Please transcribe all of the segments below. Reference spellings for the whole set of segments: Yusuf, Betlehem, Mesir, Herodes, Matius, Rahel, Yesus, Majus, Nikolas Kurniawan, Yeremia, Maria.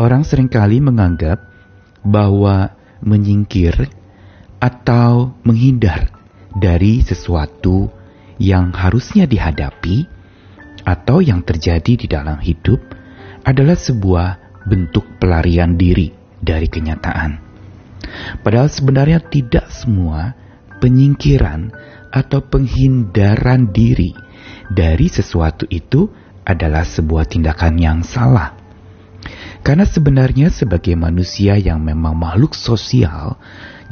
Orang seringkali menganggap bahwa menyingkir atau menghindar dari sesuatu yang harusnya dihadapi atau yang terjadi di dalam hidup adalah sebuah bentuk pelarian diri dari kenyataan. Padahal sebenarnya tidak semua penyingkiran atau penghindaran diri dari sesuatu itu adalah sebuah tindakan yang salah. Karena sebenarnya sebagai manusia yang memang makhluk sosial,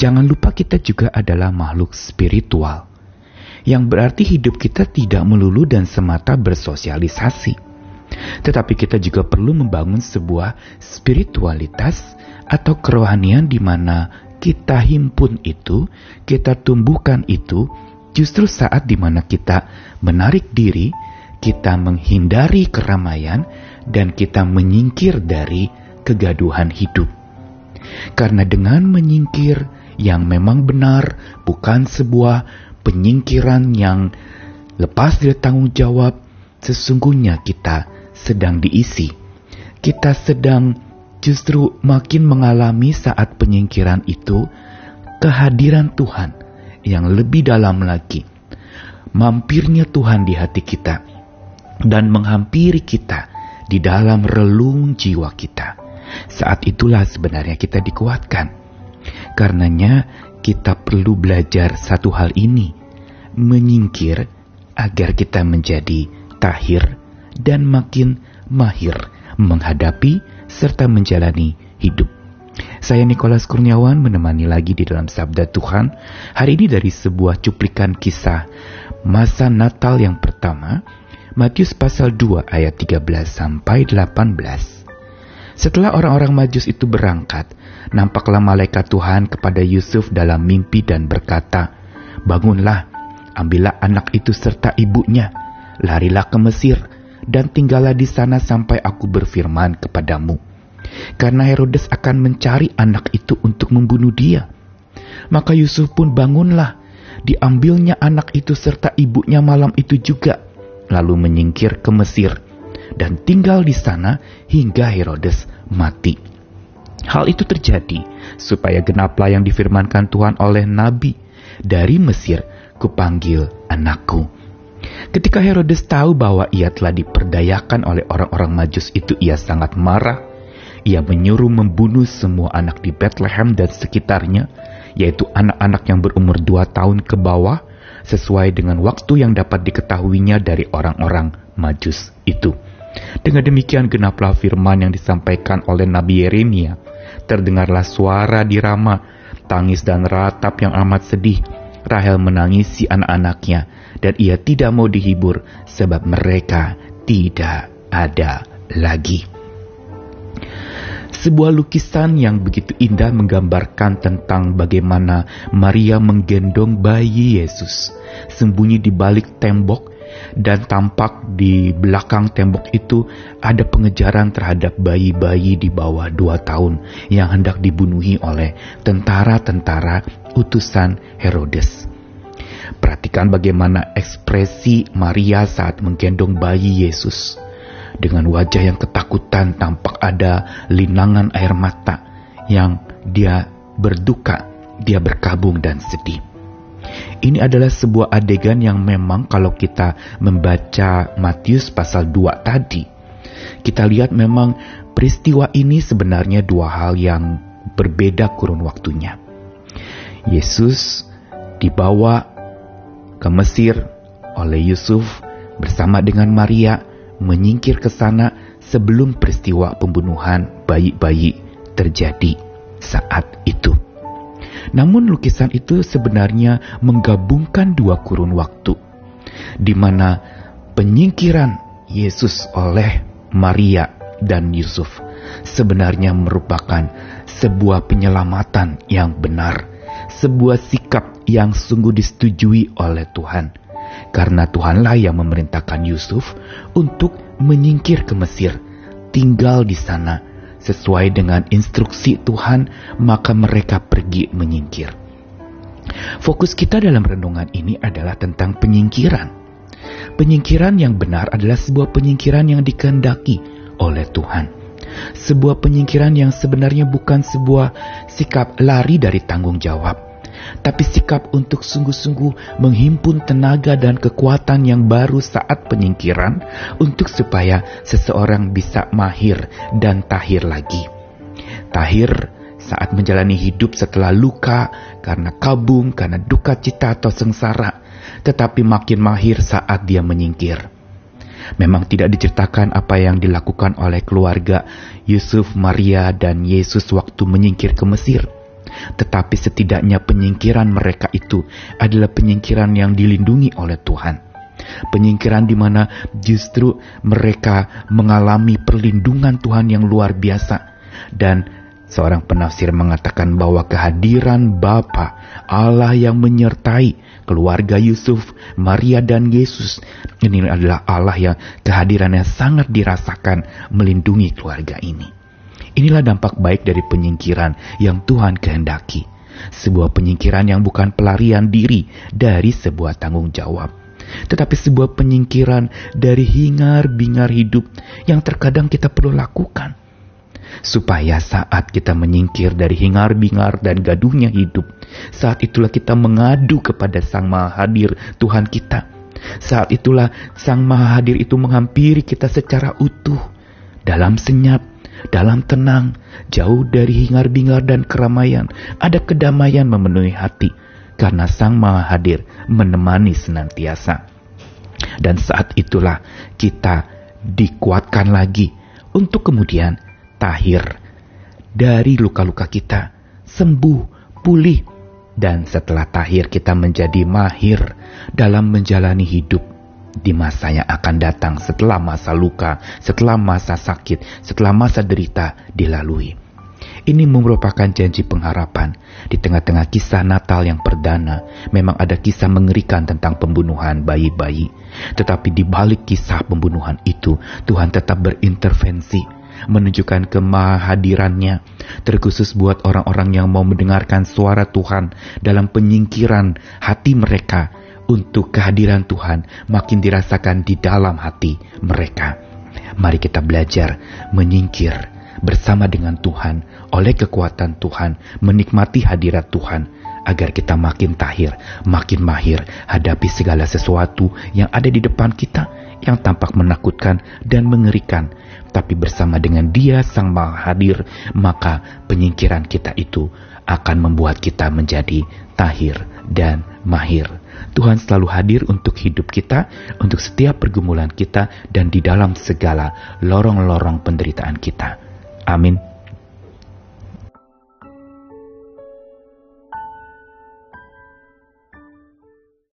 jangan lupa kita juga adalah makhluk spiritual. Yang berarti hidup kita tidak melulu dan semata bersosialisasi. Tetapi kita juga perlu membangun sebuah spiritualitas atau kerohanian di mana kita himpun itu, kita tumbuhkan itu, justru saat di mana kita menarik diri, kita menghindari keramaian, dan kita menyingkir dari kegaduhan hidup. Karena dengan menyingkir yang memang benar, bukan sebuah penyingkiran yang lepas dari tanggung jawab, sesungguhnya kita sedang diisi. Kita sedang justru makin mengalami saat penyingkiran itu, kehadiran Tuhan yang lebih dalam lagi. Mampirnya Tuhan di hati kita dan menghampiri kita di dalam relung jiwa kita. Saat itulah sebenarnya kita dikuatkan. Karenanya kita perlu belajar satu hal ini, menyingkir agar kita menjadi tahir dan makin mahir menghadapi serta menjalani hidup. Saya Nikolas Kurniawan menemani lagi di dalam Sabda Tuhan, hari ini dari sebuah cuplikan kisah masa Natal yang pertama, Matius pasal 2 ayat 13-18. Setelah orang-orang Majus itu berangkat, nampaklah malaikat Tuhan kepada Yusuf dalam mimpi dan berkata, "Bangunlah, ambillah anak itu serta ibunya, larilah ke Mesir, dan tinggallah di sana sampai aku berfirman kepadamu. Karena Herodes akan mencari anak itu untuk membunuh dia." Maka Yusuf pun bangunlah, diambilnya anak itu serta ibunya malam itu juga, lalu menyingkir ke Mesir dan tinggal di sana hingga Herodes mati. Hal itu terjadi supaya genaplah yang difirmankan Tuhan oleh Nabi, "Dari Mesir kupanggil anakku." Ketika Herodes tahu bahwa ia telah diperdayakan oleh orang-orang Majus itu, ia sangat marah. Ia menyuruh membunuh semua anak di Betlehem dan sekitarnya, yaitu anak-anak yang berumur 2 tahun ke bawah, sesuai dengan waktu yang dapat diketahuinya dari orang-orang Majus itu. Dengan demikian genaplah firman yang disampaikan oleh Nabi Yeremia. Terdengarlah suara di Rama, tangis dan ratap yang amat sedih. Rahel menangisi anak-anaknya, dan ia tidak mau dihibur sebab mereka tidak ada lagi. Sebuah lukisan yang begitu indah menggambarkan tentang bagaimana Maria menggendong bayi Yesus, sembunyi di balik tembok, dan tampak di belakang tembok itu ada pengejaran terhadap bayi-bayi di bawah 2 tahun yang hendak dibunuhi oleh tentara-tentara utusan Herodes. Perhatikan bagaimana ekspresi Maria saat menggendong bayi Yesus. Dengan wajah yang ketakutan tampak ada linangan air mata yang dia berduka, dia berkabung dan sedih. Ini adalah sebuah adegan yang memang kalau kita membaca Matius pasal 2 tadi, kita lihat memang peristiwa ini sebenarnya 2 hal yang berbeda kurun waktunya. Yesus dibawa ke Mesir oleh Yusuf bersama dengan Maria, menyingkir ke sana sebelum peristiwa pembunuhan bayi-bayi terjadi saat itu. Namun lukisan itu sebenarnya menggabungkan 2 kurun waktu, di mana penyingkiran Yesus oleh Maria dan Yusuf sebenarnya merupakan sebuah penyelamatan yang benar, sebuah sikap yang sungguh disetujui oleh Tuhan. Karena Tuhanlah yang memerintahkan Yusuf untuk menyingkir ke Mesir, tinggal di sana. Sesuai dengan instruksi Tuhan, maka mereka pergi menyingkir. Fokus kita dalam renungan ini adalah tentang penyingkiran. Penyingkiran yang benar adalah sebuah penyingkiran yang dikehendaki oleh Tuhan. Sebuah penyingkiran yang sebenarnya bukan sebuah sikap lari dari tanggung jawab, tapi sikap untuk sungguh-sungguh menghimpun tenaga dan kekuatan yang baru saat penyingkiran untuk supaya seseorang bisa mahir dan tahir lagi. Tahir saat menjalani hidup setelah luka, karena kabung, karena duka cita atau sengsara, tetapi makin mahir saat dia menyingkir. Memang tidak diceritakan apa yang dilakukan oleh keluarga Yusuf, Maria, dan Yesus waktu menyingkir ke Mesir. Tetapi setidaknya penyingkiran mereka itu adalah penyingkiran yang dilindungi oleh Tuhan. Penyingkiran di mana justru mereka mengalami perlindungan Tuhan yang luar biasa. Dan seorang penafsir mengatakan bahwa kehadiran Bapa Allah yang menyertai keluarga Yusuf, Maria, dan Yesus ini adalah Allah yang kehadirannya sangat dirasakan melindungi keluarga ini. Inilah dampak baik dari penyingkiran yang Tuhan kehendaki. Sebuah penyingkiran yang bukan pelarian diri dari sebuah tanggung jawab, tetapi sebuah penyingkiran dari hingar-bingar hidup yang terkadang kita perlu lakukan. Supaya saat kita menyingkir dari hingar-bingar dan gaduhnya hidup, saat itulah kita mengadu kepada Sang Maha Hadir Tuhan kita. Saat itulah Sang Maha Hadir itu menghampiri kita secara utuh, dalam senyap, dalam tenang, jauh dari hingar-bingar dan keramaian. Ada kedamaian memenuhi hati karena Sang Maha Hadir menemani senantiasa. Dan saat itulah kita dikuatkan lagi untuk kemudian tahir dari luka-luka kita, sembuh, pulih, dan setelah tahir kita menjadi mahir dalam menjalani hidup di masa yang akan datang, setelah masa luka, setelah masa sakit, setelah masa derita dilalui. Ini merupakan janji pengharapan. Di tengah-tengah kisah Natal yang perdana, memang ada kisah mengerikan tentang pembunuhan bayi-bayi. Tetapi di balik kisah pembunuhan itu, Tuhan tetap berintervensi, menunjukkan kemahadirannya, terkhusus buat orang-orang yang mau mendengarkan suara Tuhan dalam penyingkiran hati mereka, untuk kehadiran Tuhan makin dirasakan di dalam hati mereka. Mari kita belajar menyingkir bersama dengan Tuhan, oleh kekuatan Tuhan, menikmati hadirat Tuhan, agar kita makin tahir, makin mahir hadapi segala sesuatu yang ada di depan kita, yang tampak menakutkan dan mengerikan. Tapi bersama dengan Dia Sang Maha Hadir, maka penyingkiran kita itu akan membuat kita menjadi tahir dan mahir. Tuhan selalu hadir untuk hidup kita, untuk setiap pergumulan kita, dan di dalam segala lorong-lorong penderitaan kita. Amin.